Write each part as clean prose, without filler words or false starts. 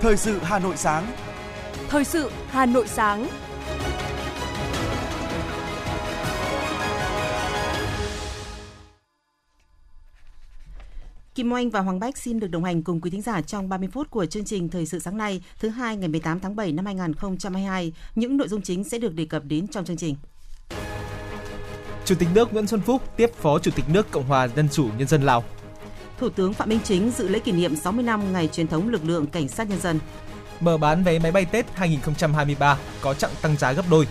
Thời sự Hà Nội sáng. Thời sự Hà Nội sáng. Kim Oanh và Hoàng Bách xin được đồng hành cùng quý thính giả trong 30 phút của chương trình Thời sự sáng nay, thứ hai ngày 18 tháng 7 năm 2022. Những nội dung chính sẽ được đề cập đến trong chương trình. Chủ tịch nước Nguyễn Xuân Phúc tiếp Phó Chủ tịch nước Cộng hòa Dân chủ Nhân dân Lào. Thủ tướng Phạm Minh Chính dự lễ kỷ niệm 60 năm ngày truyền thống lực lượng cảnh sát nhân dân. Mở bán vé máy bay Tết 2023 có chặng tăng giá gấp đôi.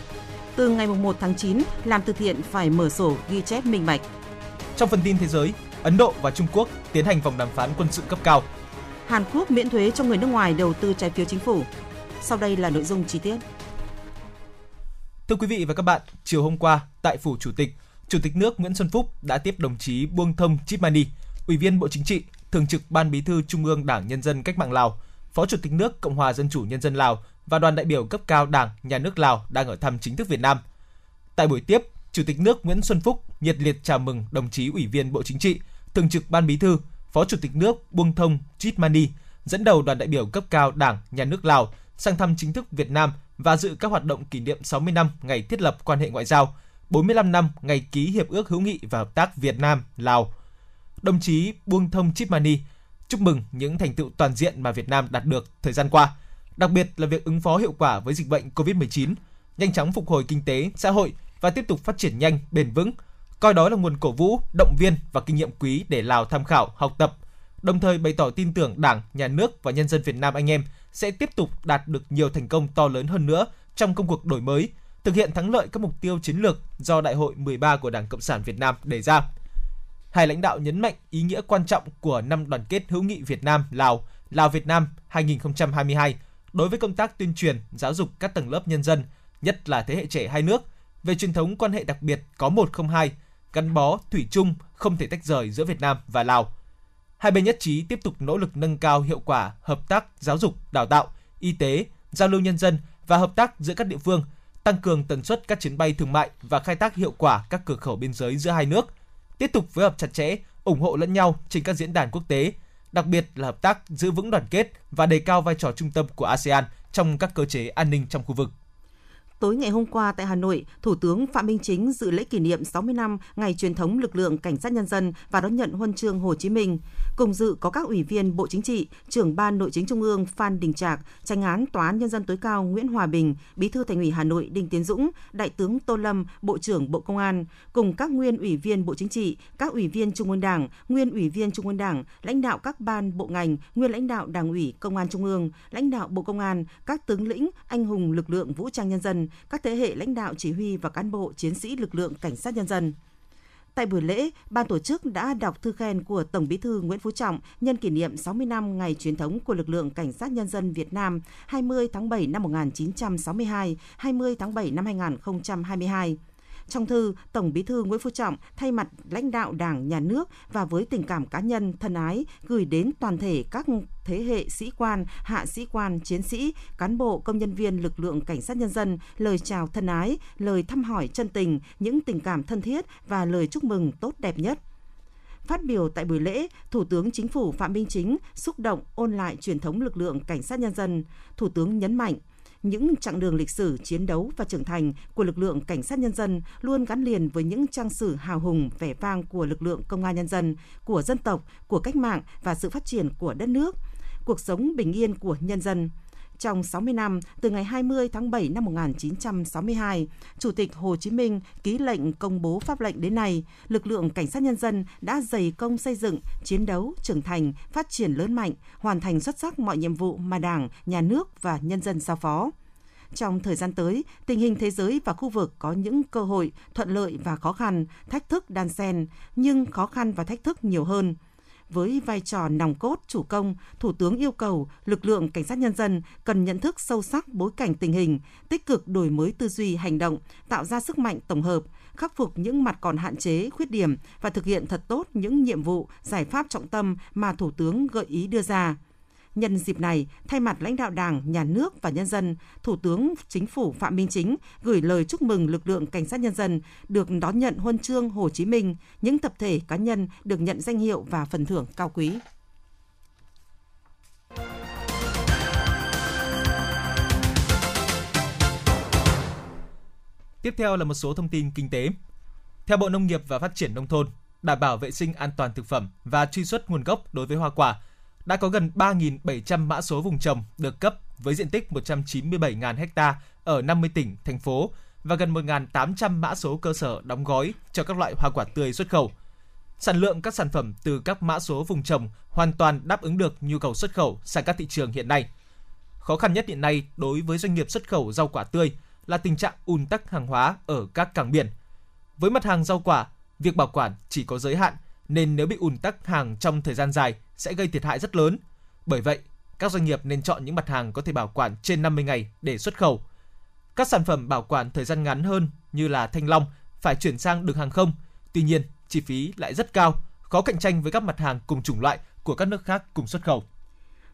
Từ ngày 1 tháng 9, làm từ thiện phải mở sổ ghi chép minh bạch. Trong phần tin thế giới, Ấn Độ và Trung Quốc tiến hành vòng đàm phán quân sự cấp cao. Hàn Quốc miễn thuế cho người nước ngoài đầu tư trái phiếu chính phủ. Sau đây là nội dung chi tiết. Thưa quý vị và các bạn, chiều hôm qua tại Phủ Chủ tịch nước Nguyễn Xuân Phúc đã tiếp đồng chí Buong Thong Chipmani, Ủy viên Bộ Chính trị, Thường trực Ban Bí thư Trung ương Đảng Nhân dân Cách mạng Lào, Phó Chủ tịch nước Cộng hòa Dân chủ Nhân dân Lào và đoàn đại biểu cấp cao Đảng, Nhà nước Lào đang ở thăm chính thức Việt Nam. Tại buổi tiếp, Chủ tịch nước Nguyễn Xuân Phúc nhiệt liệt chào mừng đồng chí Ủy viên Bộ Chính trị, Thường trực Ban Bí thư, Phó Chủ tịch nước Buong Thong Chipmani dẫn đầu đoàn đại biểu cấp cao Đảng, Nhà nước Lào sang thăm chính thức Việt Nam và dự các hoạt động kỷ niệm 60 năm ngày thiết lập quan hệ ngoại giao, 45 năm ngày ký hiệp ước hữu nghị và hợp tác Việt Nam Lào. Đồng chí Buong Thong Chipmani chúc mừng những thành tựu toàn diện mà Việt Nam đạt được thời gian qua, đặc biệt là việc ứng phó hiệu quả với dịch bệnh COVID-19, nhanh chóng phục hồi kinh tế, xã hội và tiếp tục phát triển nhanh, bền vững, coi đó là nguồn cổ vũ, động viên và kinh nghiệm quý để Lào tham khảo, học tập, đồng thời bày tỏ tin tưởng Đảng, Nhà nước và nhân dân Việt Nam anh em sẽ tiếp tục đạt được nhiều thành công to lớn hơn nữa trong công cuộc đổi mới, thực hiện thắng lợi các mục tiêu chiến lược do Đại hội 13 của Đảng Cộng sản Việt Nam đề ra. Hai lãnh đạo nhấn mạnh ý nghĩa quan trọng của năm đoàn kết hữu nghị Việt Nam Lào, Lào Việt Nam 2022 đối với công tác tuyên truyền, giáo dục các tầng lớp nhân dân, nhất là thế hệ trẻ hai nước về truyền thống quan hệ đặc biệt có 102, gắn bó thủy chung không thể tách rời giữa Việt Nam và Lào. Hai bên nhất trí tiếp tục nỗ lực nâng cao hiệu quả hợp tác giáo dục, đào tạo, y tế, giao lưu nhân dân và hợp tác giữa các địa phương, tăng cường tần suất các chuyến bay thương mại và khai thác hiệu quả các cửa khẩu biên giới giữa hai nước, tiếp tục phối hợp chặt chẽ, ủng hộ lẫn nhau trên các diễn đàn quốc tế, đặc biệt là hợp tác giữ vững đoàn kết và đề cao vai trò trung tâm của ASEAN trong các cơ chế an ninh trong khu vực. Tối ngày hôm qua tại Hà Nội, Thủ tướng Phạm Minh Chính dự lễ kỷ niệm 60 năm ngày truyền thống lực lượng cảnh sát nhân dân và đón nhận huân chương Hồ Chí Minh. Cùng dự có các ủy viên Bộ Chính trị, Trưởng Ban Nội chính Trung ương Phan Đình Trạc, Chánh án Tòa án Nhân dân tối cao Nguyễn Hòa Bình, Bí thư Thành ủy Hà Nội Đinh Tiến Dũng, Đại tướng Tô Lâm, Bộ trưởng Bộ Công an, cùng các nguyên ủy viên Bộ Chính trị, các ủy viên Trung ương Đảng, nguyên ủy viên Trung ương Đảng, lãnh đạo các ban bộ ngành, nguyên lãnh đạo Đảng ủy Công an Trung ương, lãnh đạo Bộ Công an, các tướng lĩnh, anh hùng lực lượng vũ trang nhân dân, các thế hệ lãnh đạo chỉ huy và cán bộ chiến sĩ lực lượng cảnh sát nhân dân. Tại buổi lễ, ban tổ chức đã đọc thư khen của Tổng Bí thư Nguyễn Phú Trọng nhân kỷ niệm 60 năm ngày truyền thống của lực lượng Cảnh sát Nhân dân Việt Nam 20 tháng 7 năm 1962, 20 tháng 7 năm 2022. Trong thư, Tổng Bí thư Nguyễn Phú Trọng thay mặt lãnh đạo Đảng, Nhà nước và với tình cảm cá nhân thân ái gửi đến toàn thể các thế hệ sĩ quan, hạ sĩ quan, chiến sĩ, cán bộ, công nhân viên lực lượng cảnh sát nhân dân lời chào thân ái, lời thăm hỏi chân tình, những tình cảm thân thiết và lời chúc mừng tốt đẹp nhất. Phát biểu tại buổi lễ, Thủ tướng Chính phủ Phạm Minh Chính xúc động ôn lại truyền thống lực lượng cảnh sát nhân dân. Thủ tướng nhấn mạnh những chặng đường lịch sử chiến đấu và trưởng thành của lực lượng cảnh sát nhân dân luôn gắn liền với những trang sử hào hùng vẻ vang của lực lượng công an nhân dân, của dân tộc, của cách mạng và sự phát triển của đất nước, cuộc sống bình yên của nhân dân. Trong 60 năm, từ ngày 20 tháng 7 năm 1962, Chủ tịch Hồ Chí Minh ký lệnh công bố pháp lệnh đến nay, lực lượng cảnh sát nhân dân đã dày công xây dựng, chiến đấu, trưởng thành, phát triển lớn mạnh, hoàn thành xuất sắc mọi nhiệm vụ mà Đảng, Nhà nước và nhân dân giao phó. Trong thời gian tới, tình hình thế giới và khu vực có những cơ hội, thuận lợi và khó khăn, thách thức đan xen, nhưng khó khăn và thách thức nhiều hơn. Với vai trò nòng cốt chủ công, Thủ tướng yêu cầu lực lượng cảnh sát nhân dân cần nhận thức sâu sắc bối cảnh tình hình, tích cực đổi mới tư duy hành động, tạo ra sức mạnh tổng hợp, khắc phục những mặt còn hạn chế, khuyết điểm và thực hiện thật tốt những nhiệm vụ, giải pháp trọng tâm mà Thủ tướng gợi ý đưa ra. Nhân dịp này, thay mặt lãnh đạo Đảng, Nhà nước và nhân dân, Thủ tướng Chính phủ Phạm Minh Chính gửi lời chúc mừng lực lượng Cảnh sát Nhân dân được đón nhận huân chương Hồ Chí Minh, những tập thể cá nhân được nhận danh hiệu và phần thưởng cao quý. Tiếp theo là một số thông tin kinh tế. Theo Bộ Nông nghiệp và Phát triển Nông thôn, đảm bảo vệ sinh an toàn thực phẩm và truy xuất nguồn gốc đối với hoa quả, đã có gần 3.700 mã số vùng trồng được cấp với diện tích 197.000 ha ở 50 tỉnh, thành phố và gần 1.800 mã số cơ sở đóng gói cho các loại hoa quả tươi xuất khẩu. Sản lượng các sản phẩm từ các mã số vùng trồng hoàn toàn đáp ứng được nhu cầu xuất khẩu sang các thị trường hiện nay. Khó khăn nhất hiện nay đối với doanh nghiệp xuất khẩu rau quả tươi là tình trạng ùn tắc hàng hóa ở các cảng biển. Với mặt hàng rau quả, việc bảo quản chỉ có giới hạn nên nếu bị ùn tắc hàng trong thời gian dài sẽ gây thiệt hại rất lớn. Bởi vậy, các doanh nghiệp nên chọn những mặt hàng có thể bảo quản trên 50 ngày để xuất khẩu. Các sản phẩm bảo quản thời gian ngắn hơn như là thanh long phải chuyển sang đường hàng không. Tuy nhiên, chi phí lại rất cao, khó cạnh tranh với các mặt hàng cùng chủng loại của các nước khác cùng xuất khẩu.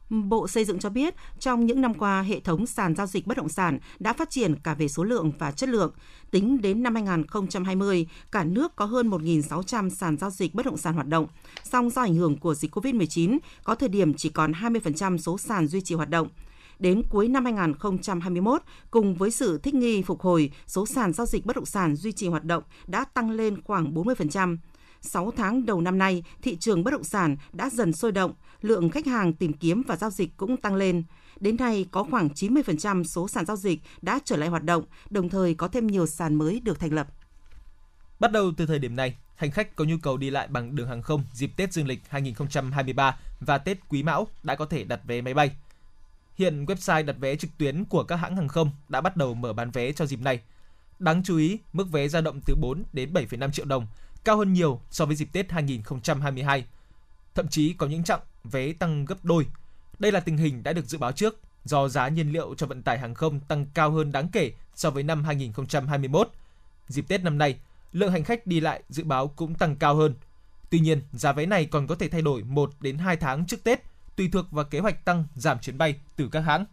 Bộ Xây dựng cho biết, trong những năm qua, hệ thống sàn giao dịch bất động sản đã phát triển cả về số lượng và chất lượng. Tính đến năm 2020, cả nước có hơn 1.600 sàn giao dịch bất động sản hoạt động. Song do ảnh hưởng của dịch COVID-19, có thời điểm chỉ còn 20% số sàn duy trì hoạt động. Đến cuối năm 2021, cùng với sự thích nghi phục hồi, số sàn giao dịch bất động sản duy trì hoạt động đã tăng lên khoảng 40%. 6 tháng đầu năm nay, thị trường bất động sản đã dần sôi động, lượng khách hàng tìm kiếm và giao dịch cũng tăng lên. Đến nay, có khoảng 90% số sàn giao dịch đã trở lại hoạt động, đồng thời có thêm nhiều sàn mới được thành lập. Bắt đầu từ thời điểm này, hành khách có nhu cầu đi lại bằng đường hàng không dịp Tết Dương lịch 2023 và Tết Quý Mão đã có thể đặt vé máy bay. Hiện website đặt vé trực tuyến của các hãng hàng không đã bắt đầu mở bán vé cho dịp này. Đáng chú ý, mức vé dao động từ 4 đến 7,5 triệu đồng, cao hơn nhiều so với dịp Tết 2022. Thậm chí có những chặng vé tăng gấp đôi. Đây là tình hình đã được dự báo trước, do giá nhiên liệu cho vận tải hàng không tăng cao hơn đáng kể so với năm 2021. Dịp Tết năm nay, lượng hành khách đi lại dự báo cũng tăng cao hơn. Tuy nhiên, giá vé này còn có thể thay đổi 1 đến 2 tháng trước Tết, tùy thuộc vào kế hoạch tăng, giảm chuyến bay từ các hãng.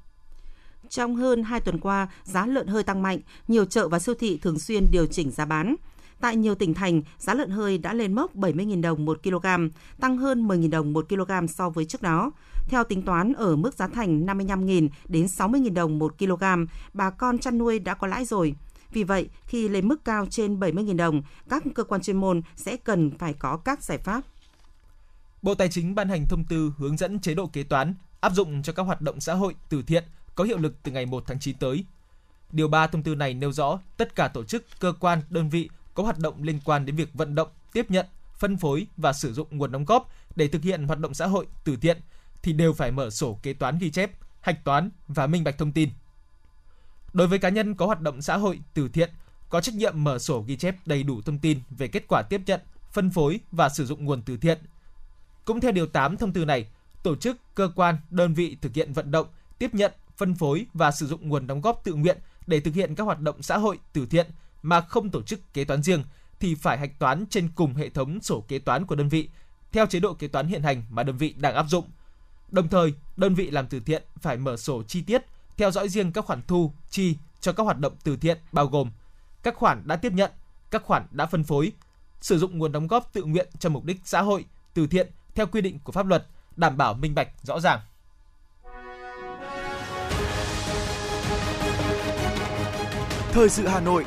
Trong hơn 2 tuần qua, giá lợn hơi tăng mạnh, nhiều chợ và siêu thị thường xuyên điều chỉnh giá bán. Tại nhiều tỉnh thành, giá lợn hơi đã lên mốc 70.000 đồng 1 kg, tăng hơn 10.000 đồng 1 kg so với trước đó. Theo tính toán ở mức giá thành 55.000 đến 60.000 đồng 1 kg, bà con chăn nuôi đã có lãi rồi. Vì vậy, khi lên mức cao trên 70.000 đồng, các cơ quan chuyên môn sẽ cần phải có các giải pháp. Bộ Tài chính ban hành thông tư hướng dẫn chế độ kế toán áp dụng cho các hoạt động xã hội từ thiện có hiệu lực từ ngày 1 tháng 9 tới. Điều 3 thông tư này nêu rõ tất cả tổ chức, cơ quan, đơn vị có hoạt động liên quan đến việc vận động, tiếp nhận, phân phối và sử dụng nguồn đóng góp để thực hiện hoạt động xã hội từ thiện thì đều phải mở sổ kế toán ghi chép, hạch toán và minh bạch thông tin. Đối với cá nhân có hoạt động xã hội từ thiện, có trách nhiệm mở sổ ghi chép đầy đủ thông tin về kết quả tiếp nhận, phân phối và sử dụng nguồn từ thiện. Cũng theo điều 8 thông tư này, tổ chức, cơ quan, đơn vị thực hiện vận động, tiếp nhận, phân phối và sử dụng nguồn đóng góp tự nguyện để thực hiện các hoạt động xã hội từ thiện mà không tổ chức kế toán riêng thì phải hạch toán trên cùng hệ thống sổ kế toán của đơn vị theo chế độ kế toán hiện hành mà đơn vị đang áp dụng. Đồng thời, đơn vị làm từ thiện phải mở sổ chi tiết theo dõi riêng các khoản thu, chi cho các hoạt động từ thiện bao gồm các khoản đã tiếp nhận, các khoản đã phân phối, sử dụng nguồn đóng góp tự nguyện cho mục đích xã hội từ thiện theo quy định của pháp luật, đảm bảo minh bạch, rõ ràng. Thời sự Hà Nội,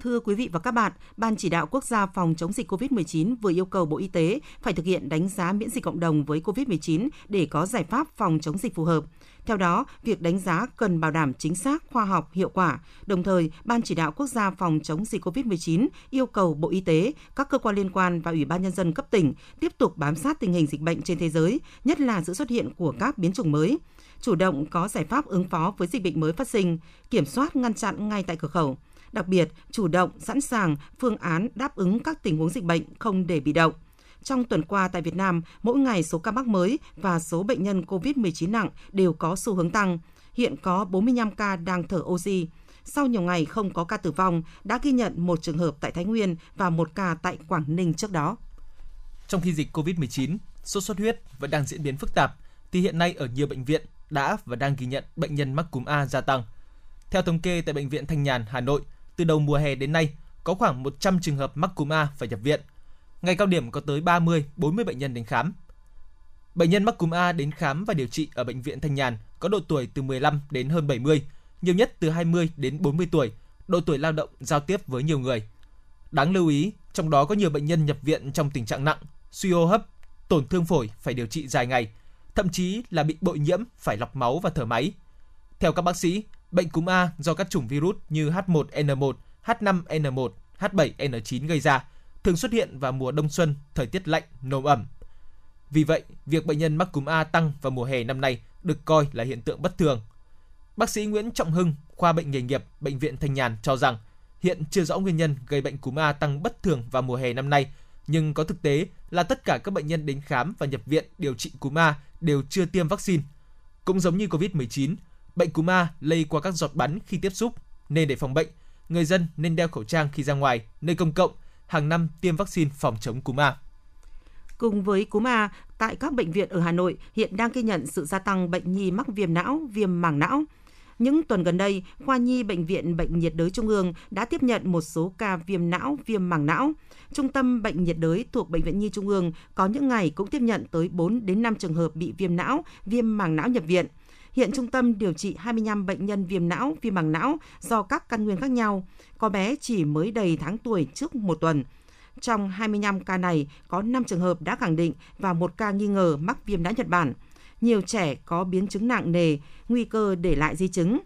Thưa quý vị và các bạn, Ban Chỉ đạo Quốc gia phòng chống dịch COVID-19 vừa yêu cầu Bộ Y tế phải thực hiện đánh giá miễn dịch cộng đồng với COVID-19 để có giải pháp phòng chống dịch phù hợp. Theo đó, việc đánh giá cần bảo đảm chính xác, khoa học, hiệu quả. Đồng thời, Ban Chỉ đạo Quốc gia phòng chống dịch COVID-19 yêu cầu Bộ Y tế, các cơ quan liên quan và Ủy ban Nhân dân cấp tỉnh tiếp tục bám sát tình hình dịch bệnh trên thế giới, nhất là sự xuất hiện của các biến chủng mới. Chủ động có giải pháp ứng phó với dịch bệnh mới phát sinh, kiểm soát ngăn chặn ngay tại cửa khẩu. Đặc biệt, chủ động, sẵn sàng, phương án đáp ứng các tình huống dịch bệnh không để bị động. Trong tuần qua tại Việt Nam, mỗi ngày số ca mắc mới và số bệnh nhân COVID-19 nặng đều có xu hướng tăng. Hiện có 45 ca đang thở oxy. Sau nhiều ngày không có ca tử vong, đã ghi nhận một trường hợp tại Thái Nguyên và một ca tại Quảng Ninh trước đó. Trong khi dịch COVID-19, sốt xuất huyết vẫn đang diễn biến phức tạp, thì hiện nay ở nhiều bệnh viện đã và đang ghi nhận bệnh nhân mắc cúm A gia tăng. Theo thống kê tại Bệnh viện Thanh Nhàn, Hà Nội, từ đầu mùa hè đến nay, có khoảng 100 trường hợp mắc cúm A phải nhập viện. Ngày cao điểm có tới 30-40 bệnh nhân đến khám. Bệnh nhân mắc cúm A đến khám và điều trị ở Bệnh viện Thanh Nhàn có độ tuổi từ 15 đến hơn 70, nhiều nhất từ 20 đến 40 tuổi, độ tuổi lao động giao tiếp với nhiều người. Đáng lưu ý, trong đó có nhiều bệnh nhân nhập viện trong tình trạng nặng, suy hô hấp, tổn thương phổi phải điều trị dài ngày, thậm chí là bị bội nhiễm phải lọc máu và thở máy. Theo các bác sĩ, bệnh cúm A do các chủng virus như H1N1, H5N1, H7N9 gây ra, thường xuất hiện vào mùa đông xuân, thời tiết lạnh, nồm ẩm. Vì vậy, việc bệnh nhân mắc cúm A tăng vào mùa hè năm nay được coi là hiện tượng bất thường. Bác sĩ Nguyễn Trọng Hưng, khoa bệnh nghề nghiệp, Bệnh viện Thanh Nhàn cho rằng, hiện chưa rõ nguyên nhân gây bệnh cúm A tăng bất thường vào mùa hè năm nay, nhưng có thực tế là tất cả các bệnh nhân đến khám và nhập viện điều trị cúm A đều chưa tiêm vaccine. Cũng giống như COVID-19, bệnh cúm A lây qua các giọt bắn khi tiếp xúc, nên để phòng bệnh, người dân nên đeo khẩu trang khi ra ngoài, nơi công cộng, hàng năm tiêm vaccine phòng chống cúm A. Cùng với cúm A, tại các bệnh viện ở Hà Nội hiện đang ghi nhận sự gia tăng bệnh nhi mắc viêm não, viêm màng não. Những tuần gần đây, khoa nhi Bệnh viện Bệnh nhiệt đới Trung ương đã tiếp nhận một số ca viêm não, viêm màng não. Trung tâm Bệnh nhiệt đới thuộc Bệnh viện Nhi Trung ương có những ngày cũng tiếp nhận tới 4 đến 5 trường hợp bị viêm não, viêm màng não nhập viện. Hiện trung tâm điều trị 25 bệnh nhân viêm não, viêm màng não do các căn nguyên khác nhau. Có bé chỉ mới đầy tháng tuổi trước 1 tuần. Trong 25 ca này, có 5 trường hợp đã khẳng định và 1 ca nghi ngờ mắc viêm não Nhật Bản. Nhiều trẻ có biến chứng nặng nề, nguy cơ để lại di chứng.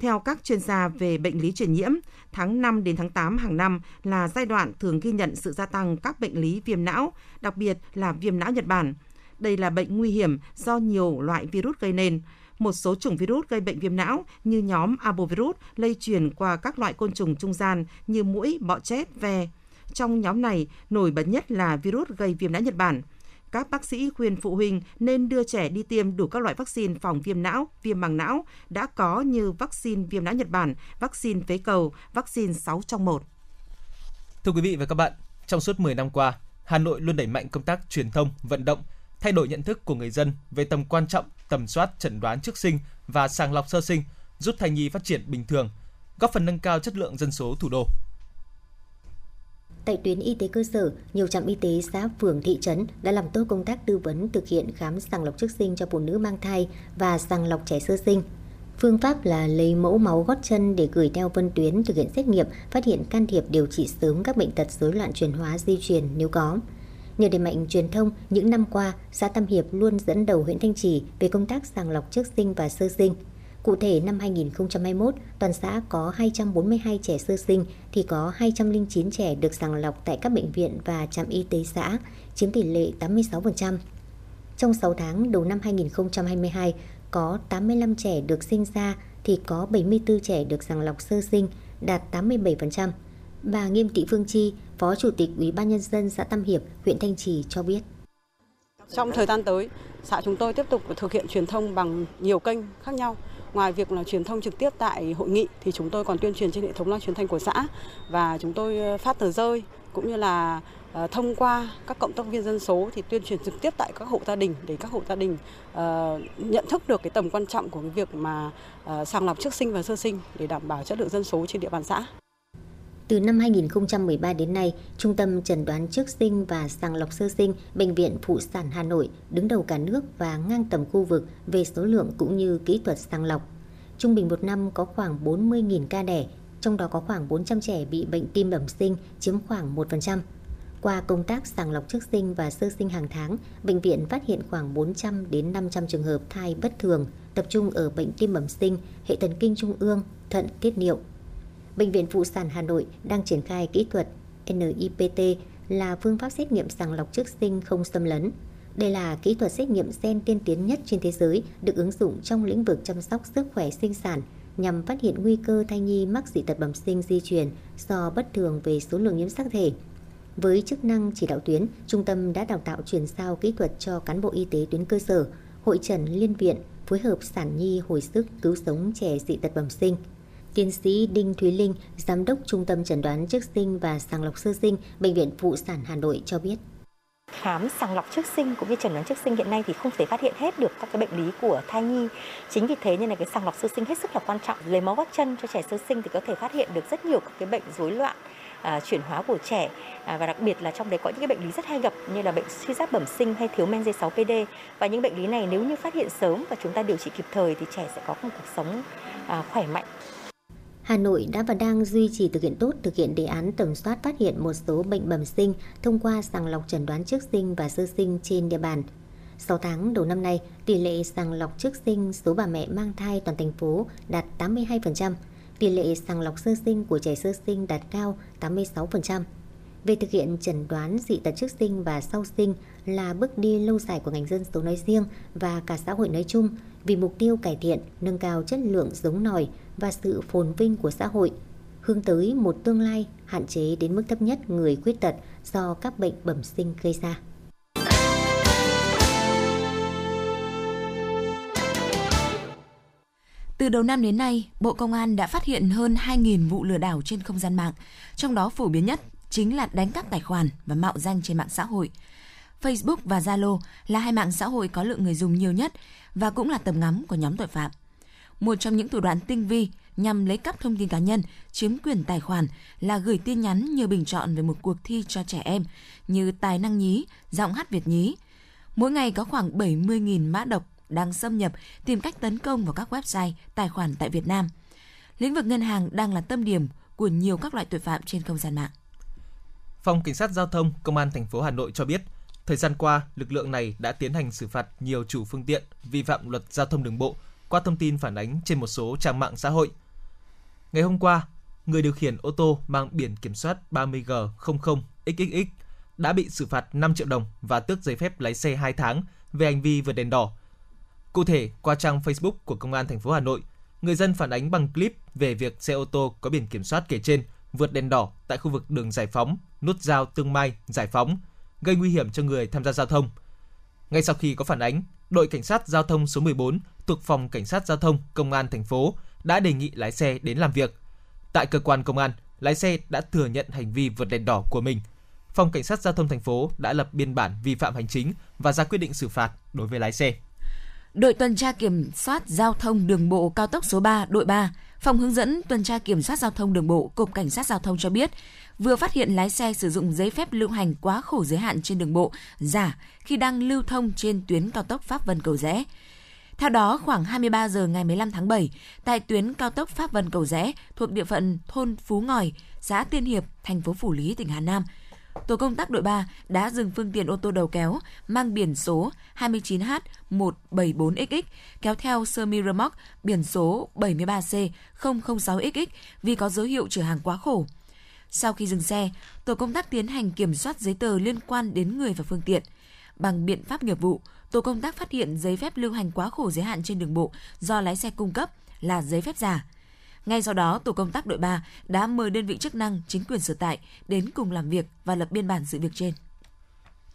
Theo các chuyên gia về bệnh lý truyền nhiễm, tháng 5 đến tháng 8 hàng năm là giai đoạn thường ghi nhận sự gia tăng các bệnh lý viêm não, đặc biệt là viêm não Nhật Bản. Đây là bệnh nguy hiểm do nhiều loại virus gây nên. Một số chủng virus gây bệnh viêm não như nhóm arbovirus lây truyền qua các loại côn trùng trung gian như muỗi, bọ chét, ve. Trong nhóm này, nổi bật nhất là virus gây viêm não Nhật Bản. Các bác sĩ khuyên phụ huynh nên đưa trẻ đi tiêm đủ các loại vaccine phòng viêm não, viêm màng não đã có như vaccine viêm não Nhật Bản, vaccine phế cầu, vaccine 6 trong 1. Thưa quý vị và các bạn, trong suốt 10 năm qua, Hà Nội luôn đẩy mạnh công tác truyền thông, vận động, thay đổi nhận thức của người dân về tầm quan trọng, tầm soát, chẩn đoán trước sinh và sàng lọc sơ sinh, giúp thai nhi phát triển bình thường, góp phần nâng cao chất lượng dân số thủ đô. Tại tuyến y tế cơ sở, nhiều trạm y tế xã, phường, thị trấn đã làm tốt công tác tư vấn thực hiện khám sàng lọc trước sinh cho phụ nữ mang thai và sàng lọc trẻ sơ sinh. Phương pháp là lấy mẫu máu gót chân để gửi theo phân tuyến thực hiện xét nghiệm, phát hiện can thiệp điều trị sớm các bệnh tật rối loạn chuyển hóa di truyền nếu có. Nhờ đẩy mạnh truyền thông, những năm qua, xã Tam Hiệp luôn dẫn đầu huyện Thanh Trì về công tác sàng lọc trước sinh và sơ sinh. Cụ thể, năm 2021, toàn xã có 242 trẻ sơ sinh thì có 209 trẻ được sàng lọc tại các bệnh viện và trạm y tế xã, chiếm tỷ lệ 86%. Trong 6 tháng đầu năm 2022, có 85 trẻ được sinh ra thì có 74 trẻ được sàng lọc sơ sinh, đạt 87%. Bà Nghiêm Thị Phương Chi, Phó Chủ tịch Ủy ban Nhân dân xã Tam Hiệp, huyện Thanh Trì cho biết. Trong thời gian tới, xã chúng tôi tiếp tục thực hiện truyền thông bằng nhiều kênh khác nhau. Ngoài việc là truyền thông trực tiếp tại hội nghị thì chúng tôi còn tuyên truyền trên hệ thống loa truyền thanh của xã và chúng tôi phát tờ rơi cũng như là thông qua các cộng tác viên dân số thì tuyên truyền trực tiếp tại các hộ gia đình để các hộ gia đình nhận thức được cái tầm quan trọng của cái việc mà sàng lọc trước sinh và sơ sinh để đảm bảo chất lượng dân số trên địa bàn xã. Từ năm 2013 đến nay, Trung tâm Chẩn đoán trước sinh và sàng lọc sơ sinh Bệnh viện Phụ sản Hà Nội đứng đầu cả nước và ngang tầm khu vực về số lượng cũng như kỹ thuật sàng lọc. Trung bình một năm có khoảng 40.000 ca đẻ, trong đó có khoảng 400 trẻ bị bệnh tim bẩm sinh, chiếm khoảng 1%. Qua công tác sàng lọc trước sinh và sơ sinh hàng tháng, bệnh viện phát hiện khoảng 400 đến 500 trường hợp thai bất thường, tập trung ở bệnh tim bẩm sinh, hệ thần kinh trung ương, thận, tiết niệu. Bệnh viện Phụ sản Hà Nội đang triển khai kỹ thuật NIPT là phương pháp xét nghiệm sàng lọc trước sinh không xâm lấn. Đây là kỹ thuật xét nghiệm gen tiên tiến nhất trên thế giới, được ứng dụng trong lĩnh vực chăm sóc sức khỏe sinh sản nhằm phát hiện nguy cơ thai nhi mắc dị tật bẩm sinh di truyền do bất thường về số lượng nhiễm sắc thể. Với chức năng chỉ đạo tuyến, trung tâm đã đào tạo chuyển giao kỹ thuật cho cán bộ y tế tuyến cơ sở, hội chẩn liên viện, phối hợp sản nhi hồi sức cứu sống trẻ dị tật bẩm sinh. Tiến sĩ Đinh Thúy Linh, Giám đốc Trung tâm Chẩn đoán trước sinh và sàng lọc sơ sinh Bệnh viện Phụ sản Hà Nội cho biết. khám sàng lọc trước sinh cũng như chẩn đoán trước sinh hiện nay thì không thể phát hiện hết được các cái bệnh lý của thai nhi. Chính vì thế nên là cái sàng lọc sơ sinh hết sức là quan trọng. Lấy máu gót chân cho trẻ sơ sinh thì có thể phát hiện được rất nhiều các cái bệnh rối loạn chuyển hóa của trẻ, và đặc biệt là trong đấy có những cái bệnh lý rất hay gặp như là bệnh suy giáp bẩm sinh hay thiếu men D6PD. Và những bệnh lý này nếu như phát hiện sớm và chúng ta điều trị kịp thời thì trẻ sẽ có một cuộc sống khỏe mạnh. Hà Nội đã và đang duy trì thực hiện tốt thực hiện đề án tầm soát phát hiện một số bệnh bẩm sinh thông qua sàng lọc chẩn đoán trước sinh và sơ sinh trên địa bàn. 6 tháng đầu năm nay, tỷ lệ sàng lọc trước sinh số bà mẹ mang thai toàn thành phố đạt 82%, tỷ lệ sàng lọc sơ sinh của trẻ sơ sinh đạt cao 86%. Về thực hiện chẩn đoán dị tật trước sinh và sau sinh là bước đi lâu dài của ngành dân số nói riêng và cả xã hội nói chung, vì mục tiêu cải thiện, nâng cao chất lượng giống nòi và sự phồn vinh của xã hội, hướng tới một tương lai hạn chế đến mức thấp nhất người khuyết tật do các bệnh bẩm sinh gây ra. Từ đầu năm đến nay, Bộ Công an đã phát hiện hơn 2.000 vụ lừa đảo trên không gian mạng, trong đó phổ biến nhất chính là đánh cắp tài khoản và mạo danh trên mạng xã hội. Facebook và Zalo là hai mạng xã hội có lượng người dùng nhiều nhất và cũng là tầm ngắm của nhóm tội phạm. Một trong những thủ đoạn tinh vi nhằm lấy cắp thông tin cá nhân, chiếm quyền tài khoản là gửi tin nhắn như bình chọn về một cuộc thi cho trẻ em như Tài năng nhí, Giọng hát Việt nhí. Mỗi ngày có khoảng 70.000 mã độc đang xâm nhập tìm cách tấn công vào các website, tài khoản tại Việt Nam. Lĩnh vực ngân hàng đang là tâm điểm của nhiều các loại tội phạm trên không gian mạng. Phòng Cảnh sát Giao thông, Công an thành phố Hà Nội cho biết, thời gian qua, lực lượng này đã tiến hành xử phạt nhiều chủ phương tiện vi phạm luật giao thông đường bộ qua thông tin phản ánh trên một số trang mạng xã hội. Ngày hôm qua, người điều khiển ô tô mang biển kiểm soát 30G00XXX đã bị xử phạt 5 triệu đồng và tước giấy phép lái xe 2 tháng về hành vi vượt đèn đỏ. Cụ thể, qua trang Facebook của Công an thành phố Hà Nội, người dân phản ánh bằng clip về việc xe ô tô có biển kiểm soát kể trên vượt đèn đỏ tại khu vực đường Giải Phóng, nút giao Tương Mai, Giải Phóng, gây nguy hiểm cho người tham gia giao thông. Ngay sau khi có phản ánh, đội cảnh sát giao thông số 14 thuộc phòng Cảnh sát Giao thông Công an thành phố đã đề nghị lái xe đến làm việc. Tại cơ quan công an, lái xe đã thừa nhận hành vi vượt đèn đỏ của mình. Phòng Cảnh sát Giao thông thành phố đã lập biên bản vi phạm hành chính và ra quyết định xử phạt đối với lái xe. Đội tuần tra kiểm soát giao thông đường bộ cao tốc số 3, đội 3, Phòng hướng dẫn tuần tra kiểm soát giao thông đường bộ, Cục Cảnh sát Giao thông cho biết, vừa phát hiện lái xe sử dụng giấy phép lưu hành quá khổ giới hạn trên đường bộ giả khi đang lưu thông trên tuyến cao tốc Pháp Vân Cầu Giẽ. Theo đó, khoảng 23 giờ ngày 15 tháng 7, tại tuyến cao tốc Pháp Vân Cầu Giẽ thuộc địa phận thôn Phú Ngòi, xã Tiên Hiệp, thành phố Phủ Lý, tỉnh Hà Nam, tổ công tác đội 3 đã dừng phương tiện ô tô đầu kéo mang biển số 29H174XX kéo theo sơ mi rơ móc biển số 73C006XX vì có dấu hiệu chở hàng quá khổ. Sau khi dừng xe, tổ công tác tiến hành kiểm soát giấy tờ liên quan đến người và phương tiện. Bằng biện pháp nghiệp vụ, tổ công tác phát hiện giấy phép lưu hành quá khổ giới hạn trên đường bộ do lái xe cung cấp là giấy phép giả. Ngay sau đó, tổ công tác đội 3 đã mời đơn vị chức năng, chính quyền sở tại đến cùng làm việc và lập biên bản sự việc trên.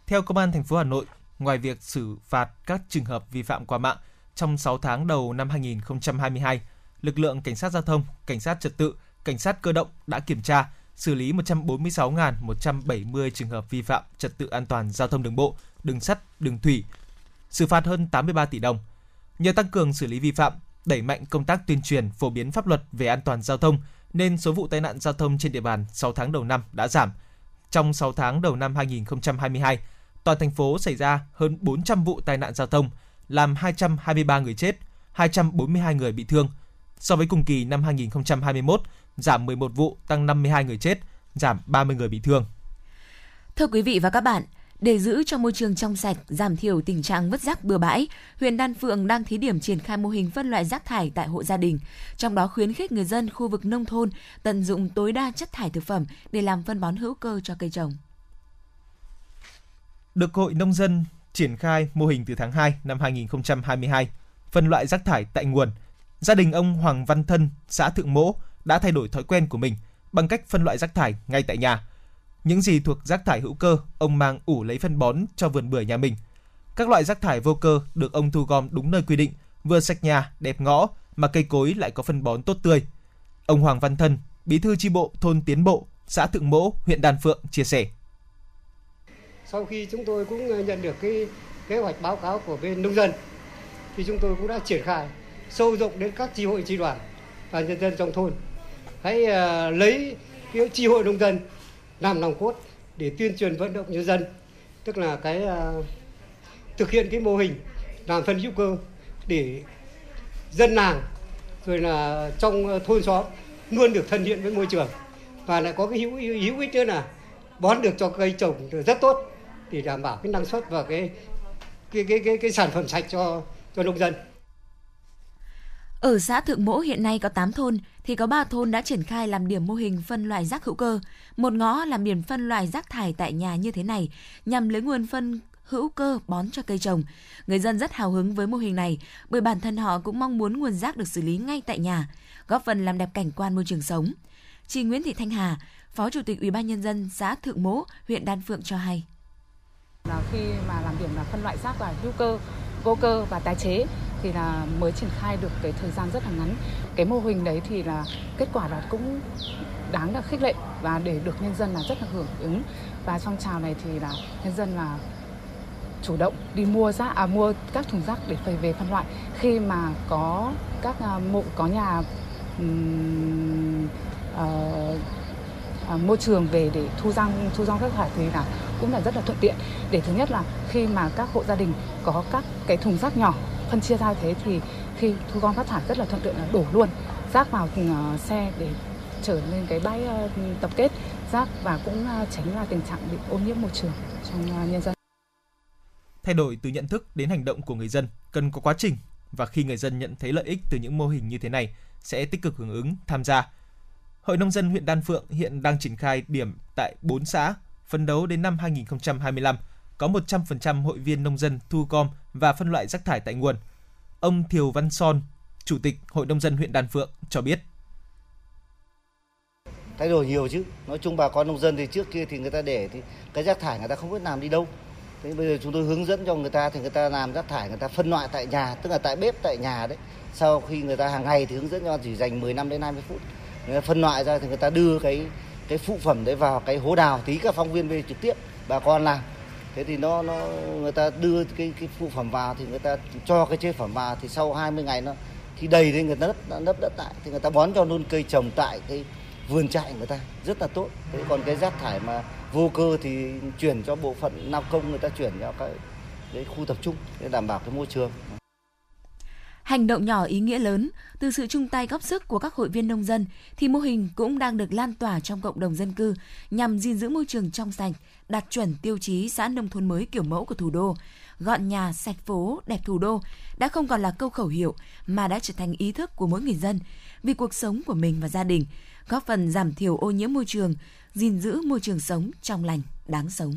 Theo Công an thành phố Hà Nội, ngoài việc xử phạt các trường hợp vi phạm qua mạng, trong 6 tháng đầu năm 2022, lực lượng cảnh sát giao thông, cảnh sát trật tự, cảnh sát cơ động đã kiểm tra, xử lý 146.170 trường hợp vi phạm trật tự an toàn giao thông đường bộ, đường sắt, đường thủy, xử phạt hơn 83 tỷ đồng. Nhờ tăng cường xử lý vi phạm, đẩy mạnh công tác tuyên truyền, phổ biến pháp luật về an toàn giao thông nên số vụ tai nạn giao thông trên địa bàn 6 tháng đầu năm đã giảm. Trong 6 tháng đầu năm 2022, toàn thành phố xảy ra hơn 400 vụ tai nạn giao thông, làm 223 người chết, 242 người bị thương. So với cùng kỳ năm 2021, giảm 11 vụ, tăng 52 người chết, giảm 30 người bị thương. Thưa quý vị và các bạn, để giữ cho môi trường trong sạch, giảm thiểu tình trạng vứt rác bừa bãi, huyện Đan Phượng đang thí điểm triển khai mô hình phân loại rác thải tại hộ gia đình, trong đó khuyến khích người dân khu vực nông thôn tận dụng tối đa chất thải thực phẩm để làm phân bón hữu cơ cho cây trồng. Được Hội Nông dân triển khai mô hình từ tháng 2 năm 2022, phân loại rác thải tại nguồn, gia đình ông Hoàng Văn Thân, xã Thượng Mỗ đã thay đổi thói quen của mình bằng cách phân loại rác thải ngay tại nhà. Những gì thuộc rác thải hữu cơ, ông mang ủ lấy phân bón cho vườn bưởi nhà mình. Các loại rác thải vô cơ được ông thu gom đúng nơi quy định, vừa sạch nhà, đẹp ngõ mà cây cối lại có phân bón tốt tươi. Ông Hoàng Văn Thân, bí thư chi bộ thôn Tiến Bộ, xã Thượng Mỗ, huyện Đan Phượng chia sẻ. sau khi chúng tôi cũng nhận được cái kế hoạch báo cáo của bên nông dân thì chúng tôi cũng đã triển khai sâu rộng đến các chi hội, chi đoàn và nhân dân trong thôn. Hãy lấy cái chi hội nông dân làm nòng cốt để tuyên truyền vận động nhân dân, tức là cái thực hiện cái mô hình làm phân hữu cơ để dân làng rồi là trong thôn xóm luôn được thân thiện với môi trường, và lại có cái hữu ích nữa là bón được cho cây trồng rất tốt để đảm bảo cái năng suất và cái sản phẩm sạch cho nông dân. Ở xã Thượng Mỗ hiện nay có 8 thôn thì có 3 thôn đã triển khai làm điểm mô hình phân loại rác hữu cơ, một ngõ làm điểm phân loại rác thải tại nhà như thế này nhằm lấy nguồn phân hữu cơ bón cho cây trồng. Người dân rất hào hứng với mô hình này bởi bản thân họ cũng mong muốn nguồn rác được xử lý ngay tại nhà, góp phần làm đẹp cảnh quan môi trường sống. Chị Nguyễn Thị Thanh Hà, Phó Chủ tịch Ủy ban Nhân dân xã Thượng Mỗ, huyện Đan Phượng cho hay. Là khi mà làm điểm là phân loại rác là hữu cơ, vô cơ và tái chế thì là mới triển khai được cái thời gian rất là ngắn. Cái mô hình đấy thì là kết quả là cũng đáng là khích lệ và để được nhân dân là rất là hưởng ứng. Và trong trào này thì là nhân dân là chủ động đi mua các thùng rác để phải về phân loại. Khi mà có các mộ, có nhà môi trường về để thu gom rác thải thì là cũng là rất là thuận tiện. Để thứ nhất là khi mà các hộ gia đình có các cái thùng rác nhỏ phân chia ra thế thì khi thu gom rác thải rất là thuận tiện, là đổ luôn rác vào xe để trở lên cái bãi tập kết rác và cũng tránh là tình trạng bị ô nhiễm môi trường trong nhân dân. Thay đổi từ nhận thức đến hành động của người dân cần có quá trình, và khi người dân nhận thấy lợi ích từ những mô hình như thế này sẽ tích cực hưởng ứng tham gia. Hội nông dân huyện Đan Phượng hiện đang triển khai điểm tại 4 xã, phấn đấu đến năm 2025 có 100% hội viên nông dân thu gom và phân loại rác thải tại nguồn. Ông Thiều Văn Son, Chủ tịch Hội nông dân huyện Đan Phượng cho biết. Thay đổi nhiều chứ, nói chung bà con nông dân thì trước kia thì người ta để thì cái rác thải người ta không biết làm đi đâu. Thế bây giờ chúng tôi hướng dẫn cho người ta thì người ta làm rác thải người ta phân loại tại nhà, tức là tại bếp tại nhà đấy. Sau khi người ta hàng ngày thì hướng dẫn cho chỉ dành 15 đến 20 phút. Người ta phân loại ra thì người ta đưa cái phụ phẩm đấy vào cái hố đào, tí các phóng viên về trực tiếp bà con làm. Thế thì nó người ta đưa cái phụ phẩm vào thì người ta cho cái chế phẩm vào thì sau 20 ngày nó thì đầy lên, người ta nấp đất lại thì người ta bón cho luôn cây trồng tại cái vườn trại người ta rất là tốt. Thế còn cái rác thải mà vô cơ thì chuyển cho bộ phận lao công, người ta chuyển cho cái khu tập trung để đảm bảo cái môi trường. Hành động nhỏ ý nghĩa lớn, từ sự chung tay góp sức của các hội viên nông dân thì mô hình cũng đang được lan tỏa trong cộng đồng dân cư nhằm gìn giữ môi trường trong sạch, đạt chuẩn tiêu chí xã nông thôn mới kiểu mẫu của thủ đô. Gọn nhà, sạch phố, đẹp thủ đô đã không còn là câu khẩu hiệu mà đã trở thành ý thức của mỗi người dân vì cuộc sống của mình và gia đình, góp phần giảm thiểu ô nhiễm môi trường, gìn giữ môi trường sống trong lành, đáng sống.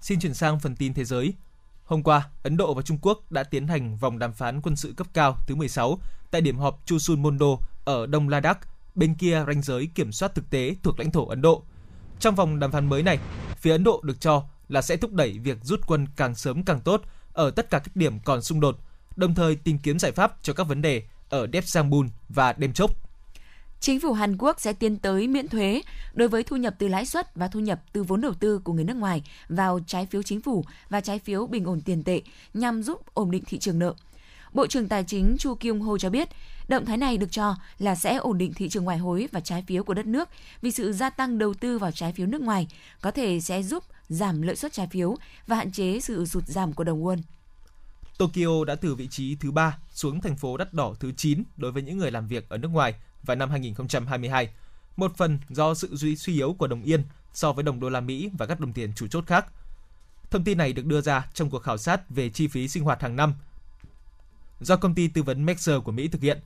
Xin chuyển sang phần tin thế giới. Hôm qua, Ấn Độ và Trung Quốc đã tiến hành vòng đàm phán quân sự cấp cao thứ 16 tại điểm họp Chushulmondo ở Đông Ladakh, bên kia ranh giới kiểm soát thực tế thuộc lãnh thổ Ấn Độ. Trong vòng đàm phán mới này, phía Ấn Độ được cho là sẽ thúc đẩy việc rút quân càng sớm càng tốt ở tất cả các điểm còn xung đột, đồng thời tìm kiếm giải pháp cho các vấn đề ở Debsambul và Demchok. Chính phủ Hàn Quốc sẽ tiến tới miễn thuế đối với thu nhập từ lãi suất và thu nhập từ vốn đầu tư của người nước ngoài vào trái phiếu chính phủ và trái phiếu bình ổn tiền tệ nhằm giúp ổn định thị trường nợ. Bộ trưởng Tài chính Chu Kyung-ho cho biết, động thái này được cho là sẽ ổn định thị trường ngoại hối và trái phiếu của đất nước vì sự gia tăng đầu tư vào trái phiếu nước ngoài có thể sẽ giúp giảm lợi suất trái phiếu và hạn chế sự sụt giảm của đồng won. Tokyo đã từ vị trí thứ 3 xuống thành phố đắt đỏ thứ 9 đối với những người làm việc ở nước ngoài vào năm 2022, một phần do sự suy yếu của đồng yên so với đồng đô la Mỹ và các đồng tiền chủ chốt khác. Thông tin này được đưa ra trong cuộc khảo sát về chi phí sinh hoạt hàng năm do công ty tư vấn Mercer của Mỹ thực hiện.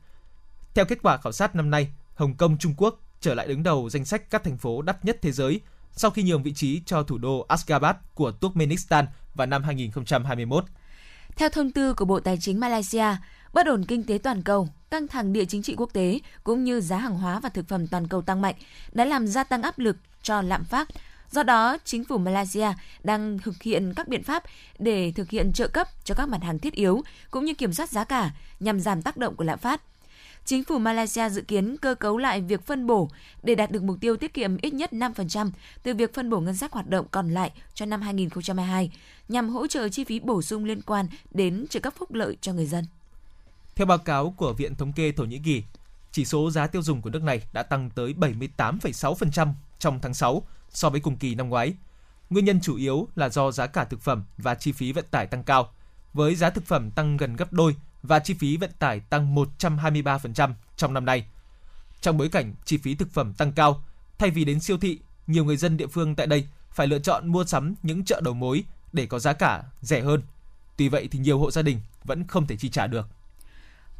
Theo kết quả khảo sát năm nay, Hồng Kông, Trung Quốc trở lại đứng đầu danh sách các thành phố đắt nhất thế giới sau khi nhường vị trí cho thủ đô Ashgabat của Turkmenistan vào năm 2021. Theo thông tư của Bộ Tài chính Malaysia, bất ổn kinh tế toàn cầu, căng thẳng địa chính trị quốc tế cũng như giá hàng hóa và thực phẩm toàn cầu tăng mạnh đã làm gia tăng áp lực cho lạm phát. Do đó, chính phủ Malaysia đang thực hiện các biện pháp để thực hiện trợ cấp cho các mặt hàng thiết yếu cũng như kiểm soát giá cả nhằm giảm tác động của lạm phát. Chính phủ Malaysia dự kiến cơ cấu lại việc phân bổ để đạt được mục tiêu tiết kiệm ít nhất 5% từ việc phân bổ ngân sách hoạt động còn lại cho năm 2022, nhằm hỗ trợ chi phí bổ sung liên quan đến trợ cấp phúc lợi cho người dân. Theo báo cáo của Viện Thống kê Thổ Nhĩ Kỳ, chỉ số giá tiêu dùng của nước này đã tăng tới 78,6% trong tháng 6 so với cùng kỳ năm ngoái. Nguyên nhân chủ yếu là do giá cả thực phẩm và chi phí vận tải tăng cao, với giá thực phẩm tăng gần gấp đôi và chi phí vận tải tăng 123% trong năm nay. Trong bối cảnh chi phí thực phẩm tăng cao, thay vì đến siêu thị, nhiều người dân địa phương tại đây phải lựa chọn mua sắm những chợ đầu mối để có giá cả rẻ hơn. Tuy vậy thì nhiều hộ gia đình vẫn không thể chi trả được.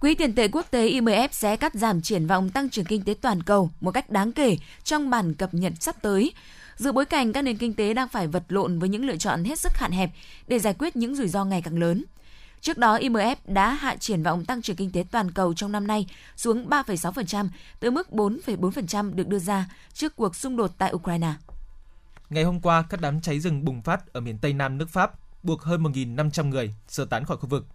Quỹ tiền tệ quốc tế IMF sẽ cắt giảm triển vọng tăng trưởng kinh tế toàn cầu một cách đáng kể trong bản cập nhật sắp tới. Giữa bối cảnh các nền kinh tế đang phải vật lộn với những lựa chọn hết sức hạn hẹp để giải quyết những rủi ro ngày càng lớn. Trước đó, IMF đã hạ triển vọng tăng trưởng kinh tế toàn cầu trong năm nay xuống 3,6% tới mức 4,4% được đưa ra trước cuộc xung đột tại Ukraine. Ngày hôm qua, các đám cháy rừng bùng phát ở miền Tây Nam nước Pháp buộc hơn 1.500 người sơ tán khỏi khu vực.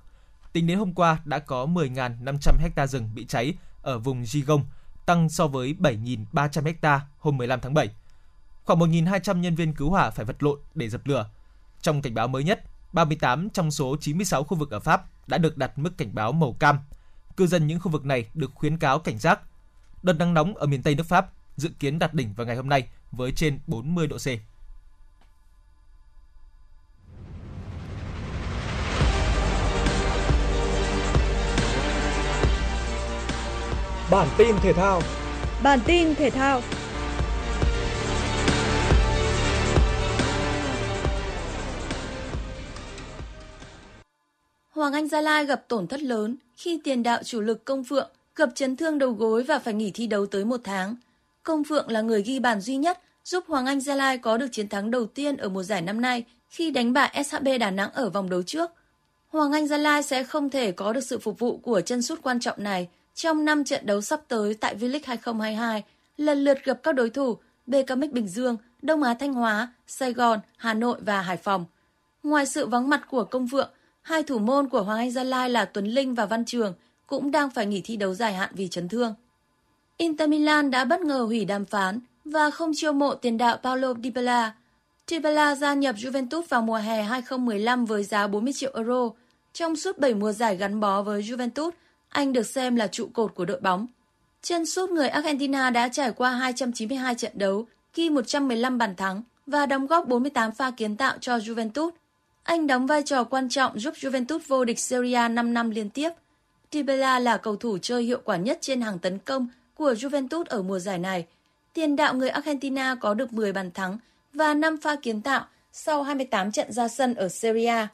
Tính đến hôm qua, đã có 10.500 ha rừng bị cháy ở vùng Gironde, tăng so với 7.300 ha hôm 15 tháng 7. Khoảng 1.200 nhân viên cứu hỏa phải vật lộn để dập lửa. Trong cảnh báo mới nhất, 38 trong số 96 khu vực ở Pháp đã được đặt mức cảnh báo màu cam. Cư dân những khu vực này được khuyến cáo cảnh giác. Đợt nắng nóng ở miền Tây nước Pháp dự kiến đạt đỉnh vào ngày hôm nay với trên 40 độ C. Bản tin thể thao. Hoàng Anh Gia Lai gặp tổn thất lớn khi tiền đạo chủ lực Công Phượng gặp chấn thương đầu gối và phải nghỉ thi đấu tới 1 tháng. Công Phượng là người ghi bàn duy nhất giúp Hoàng Anh Gia Lai có được chiến thắng đầu tiên ở mùa giải năm nay khi đánh bại SHB Đà Nẵng ở vòng đấu trước. Hoàng Anh Gia Lai sẽ không thể có được sự phục vụ của chân sút quan trọng này trong 5 trận đấu sắp tới tại V-League 2022, lần lượt gặp các đối thủ BKM Bình Dương, Đông Á Thanh Hóa, Sài Gòn, Hà Nội và Hải Phòng. Ngoài sự vắng mặt của Công Phượng, hai thủ môn của Hoàng Anh Gia Lai là Tuấn Linh và Văn Trường cũng đang phải nghỉ thi đấu dài hạn vì chấn thương. Inter Milan đã bất ngờ hủy đàm phán và không chiêu mộ tiền đạo Paulo Dybala. Dybala gia nhập Juventus vào mùa hè 2015 với giá 40 triệu euro. Trong suốt 7 mùa giải gắn bó với Juventus, anh được xem là trụ cột của đội bóng. Chân sút người Argentina đã trải qua 292 trận đấu, ghi 115 bàn thắng và đóng góp 48 pha kiến tạo cho Juventus. Anh đóng vai trò quan trọng giúp Juventus vô địch Serie A 5 năm liên tiếp. Di Bella là cầu thủ chơi hiệu quả nhất trên hàng tấn công của Juventus ở mùa giải này. Tiền đạo người Argentina có được 10 bàn thắng và 5 pha kiến tạo sau 28 trận ra sân ở Serie A.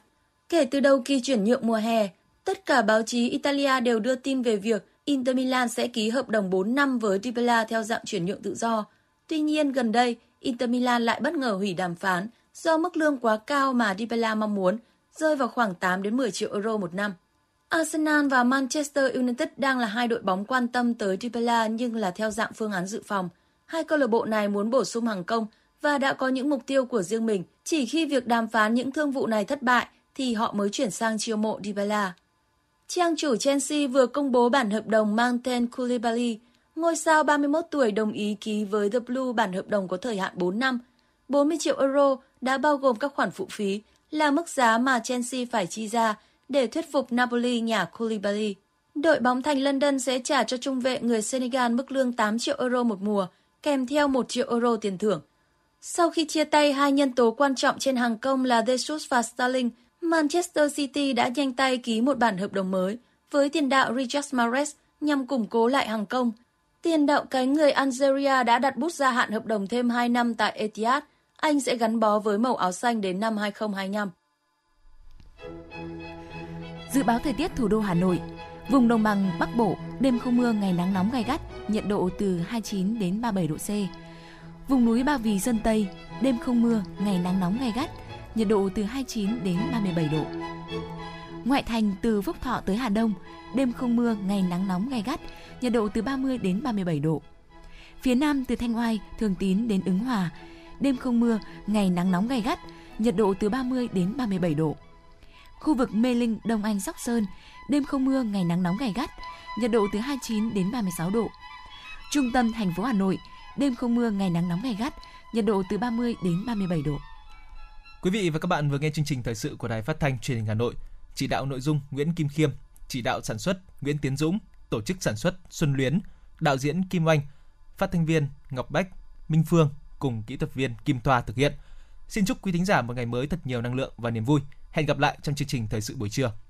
Kể từ đầu kỳ chuyển nhượng mùa hè, tất cả báo chí Italia đều đưa tin về việc Inter Milan sẽ ký hợp đồng 4 năm với Di Bella theo dạng chuyển nhượng tự do. Tuy nhiên, gần đây, Inter Milan lại bất ngờ hủy đàm phán do mức lương quá cao mà Di Bella mong muốn, rơi vào khoảng 8-10 triệu euro một năm. Arsenal và Manchester United đang là hai đội bóng quan tâm tới Di Bella nhưng là theo dạng phương án dự phòng. Hai câu lạc bộ này muốn bổ sung hàng công và đã có những mục tiêu của riêng mình. Chỉ khi việc đàm phán những thương vụ này thất bại thì họ mới chuyển sang chiêu mộ Di Bella. Trang chủ Chelsea vừa công bố bản hợp đồng mang tên Koulibaly. Ngôi sao 31 tuổi đồng ý ký với The Blue bản hợp đồng có thời hạn 4 năm. 40 triệu euro đã bao gồm các khoản phụ phí là mức giá mà Chelsea phải chi ra để thuyết phục Napoli nhả Koulibaly. Đội bóng thành London sẽ trả cho trung vệ người Senegal mức lương 8 triệu euro một mùa, kèm theo 1 triệu euro tiền thưởng. Sau khi chia tay hai nhân tố quan trọng trên hàng công là Jesus và Sterling, Manchester City đã nhanh tay ký một bản hợp đồng mới với tiền đạo Richard Mahrez nhằm củng cố lại hàng công. Tiền đạo cánh người Algeria đã đặt bút gia hạn hợp đồng thêm 2 năm tại Etihad. Anh sẽ gắn bó với màu áo xanh đến năm 2025. Dự báo thời tiết thủ đô Hà Nội, vùng đồng bằng Bắc Bộ, đêm không mưa, ngày nắng nóng gay gắt, nhiệt độ từ 29 đến 37 độ C. Vùng núi Ba Vì, Sơn Tây, đêm không mưa, ngày nắng nóng gay gắt, nhiệt độ từ 29 đến 37 độ. Ngoại thành từ Phúc Thọ tới Hà Đông, đêm không mưa, ngày nắng nóng gay gắt, nhiệt độ từ 30 đến 37 độ. Phía Nam từ Thanh Oai, Thường Tín đến Ứng Hòa, đêm không mưa, ngày nắng nóng gay gắt, nhiệt độ từ 30 đến 37 độ. khu vực Mê Linh, Đông Anh, Sóc Sơn, đêm không mưa, ngày nắng nóng gay gắt, nhiệt độ từ 29 đến 36 độ. Trung tâm thành phố Hà Nội, đêm không mưa, ngày nắng nóng gay gắt, nhiệt độ từ 30 đến 37 độ. Quý vị và các bạn vừa nghe chương trình thời sự của Đài Phát thanh Truyền hình Hà Nội. Chỉ đạo nội dung Nguyễn Kim Khiêm, chỉ đạo sản xuất Nguyễn Tiến Dũng, tổ chức sản xuất Xuân Luyến, đạo diễn Kim Oanh, phát thanh viên Ngọc Bách, Minh Phương cùng kỹ thuật viên Kim Thoa thực hiện. Xin chúc quý thính giả một ngày mới thật nhiều năng lượng và niềm vui. Hẹn gặp lại trong chương trình thời sự buổi trưa.